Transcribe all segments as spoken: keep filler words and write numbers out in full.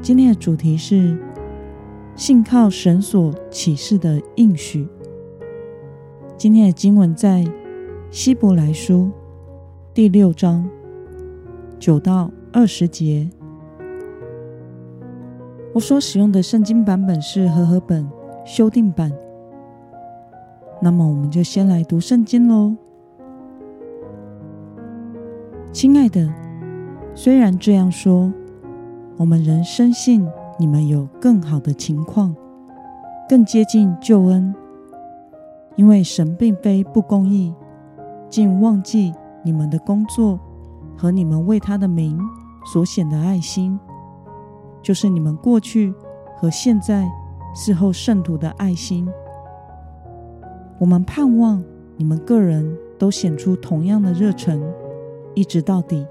今天的主题是信靠神所启示的应许。今天的经文在希伯来书第六章九到二十节。我所使用的圣经版本是和合本修订版。那么我们就先来读圣经咯。亲爱的，虽然这样说，我们仍深信你们有更好的情况，更接近救恩，因为神并非不公义，竟忘记你们的工作和你们为他的名所显的爱心，就是你们过去和现在侍候圣徒的爱心。我们盼望你们个人都显出同样的热忱，一直到底，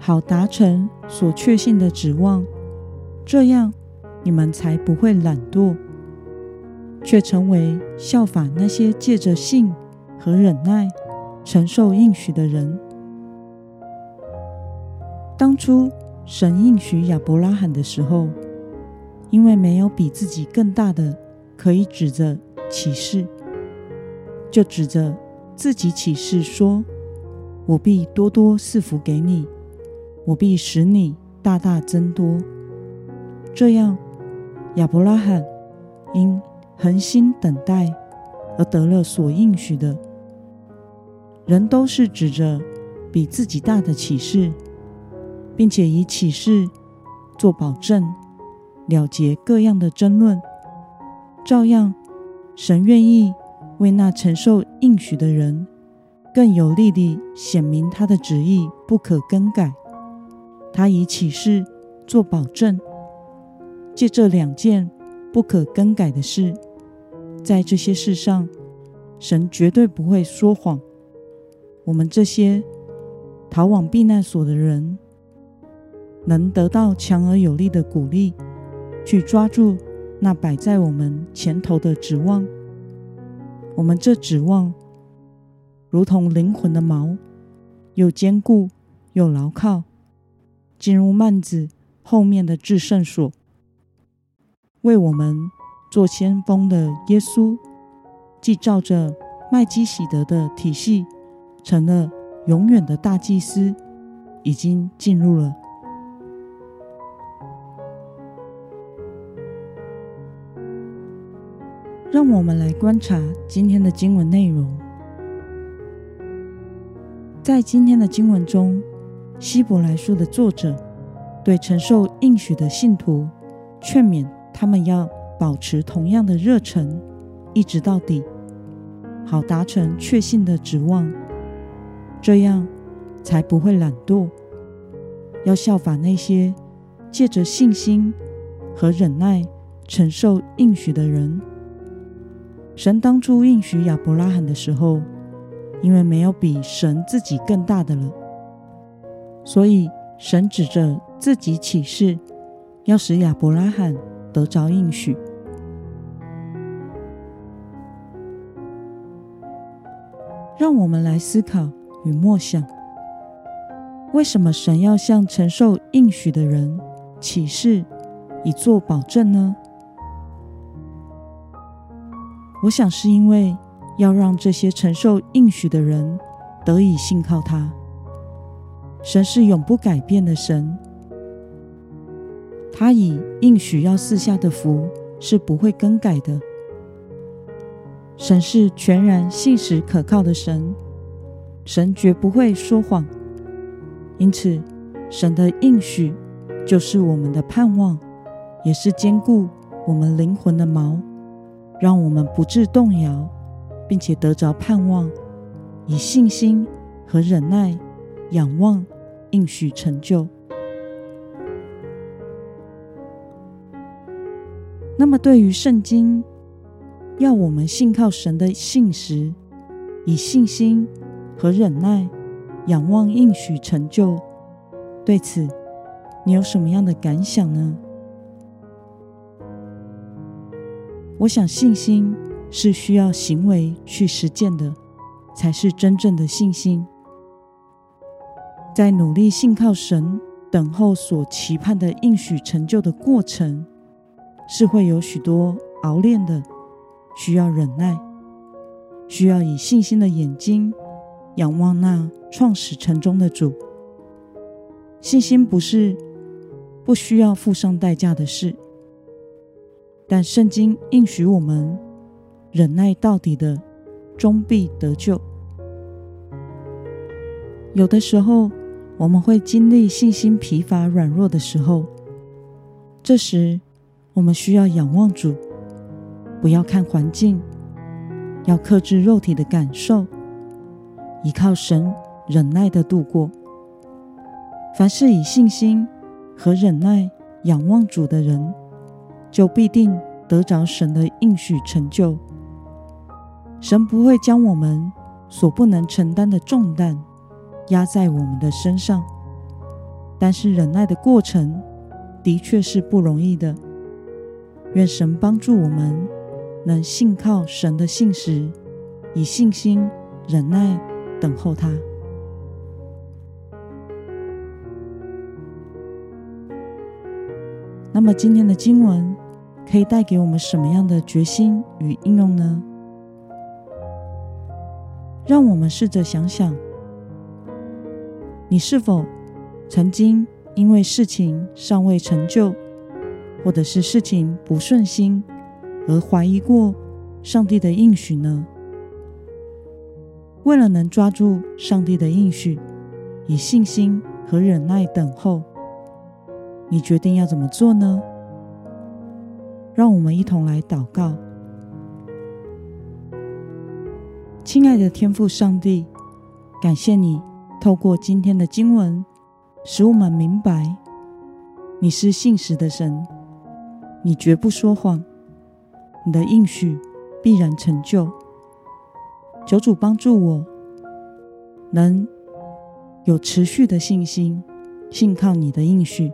好达成所确信的指望，这样你们才不会懒惰，却成为效法那些借着信和忍耐承受应许的人。当初神应许亚伯拉罕的时候，因为没有比自己更大的可以指着启示，就指着自己启示说，我必多多赐福给你，我必使你大大增多。这样，亚伯拉罕因恒心等待而得了所应许的。人都是指着比自己大的启示，并且以启示做保证，了结各样的争论。照样，神愿意为那承受应许的人，更有力地显明他的旨意不可更改。他以启示做保证，借这两件不可更改的事，在这些事上，神绝对不会说谎。我们这些逃往避难所的人，能得到强而有力的鼓励，去抓住那摆在我们前头的指望。我们这指望，如同灵魂的锚，又坚固又牢靠，进入幔子后面的至圣所，为我们做先锋的耶稣，既照着麦基洗德的体系成了永远的大祭司，已经进入了。让我们来观察今天的经文内容。在今天的经文中，希伯来书的作者对承受应许的信徒劝勉他们要保持同样的热忱，一直到底，好达成确信的指望，这样才不会懒惰，要效法那些借着信心和忍耐承受应许的人。神当初应许亚伯拉罕的时候，因为没有比神自己更大的了，所以神指着自己起誓，要使亚伯拉罕得着应许。让我们来思考与默想，为什么神要向承受应许的人起誓，以作保证呢？我想是因为要让这些承受应许的人得以信靠他。神是永不改变的神，他以应许要赐下的福是不会更改的。神是全然信实可靠的神，神绝不会说谎，因此神的应许就是我们的盼望，也是坚固我们灵魂的锚，让我们不致动摇，并且得着盼望，以信心和忍耐仰望应许成就。那么对于圣经要我们信靠神的信实，以信心和忍耐仰望应许成就，对此你有什么样的感想呢？我想信心是需要行为去实践的，才是真正的信心。在努力信靠神等候所期盼的应许成就的过程，是会有许多熬炼的，需要忍耐，需要以信心的眼睛仰望那创始成终的主。信心不是不需要付上代价的事，但圣经应许我们忍耐到底的终必得救。有的时候我们会经历信心疲乏软弱的时候，这时我们需要仰望主，不要看环境，要克制肉体的感受，依靠神忍耐的度过。凡是以信心和忍耐仰望主的人，就必定得着神的应许成就。神不会将我们所不能承担的重担压在我们的身上，但是忍耐的过程的确是不容易的。愿神帮助我们能信靠神的信实，以信心忍耐等候他。那么今天的经文可以带给我们什么样的决心与应用呢？让我们试着想想，你是否曾经因为事情尚未成就，或者是事情不顺心而怀疑过上帝的应许呢？为了能抓住上帝的应许，以信心和忍耐等候，你决定要怎么做呢？让我们一同来祷告。亲爱的天父上帝，感谢你透过今天的经文，使我们明白你是信实的神，你绝不说谎，你的应许必然成就。求主帮助我能有持续的信心，信靠你的应许，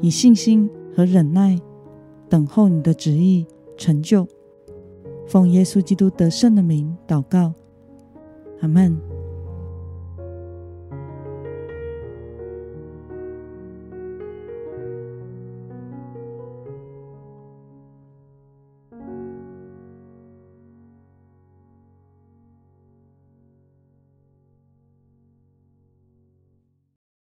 以信心和忍耐等候你的旨意成就。奉耶稣基督得胜的名祷告，阿们。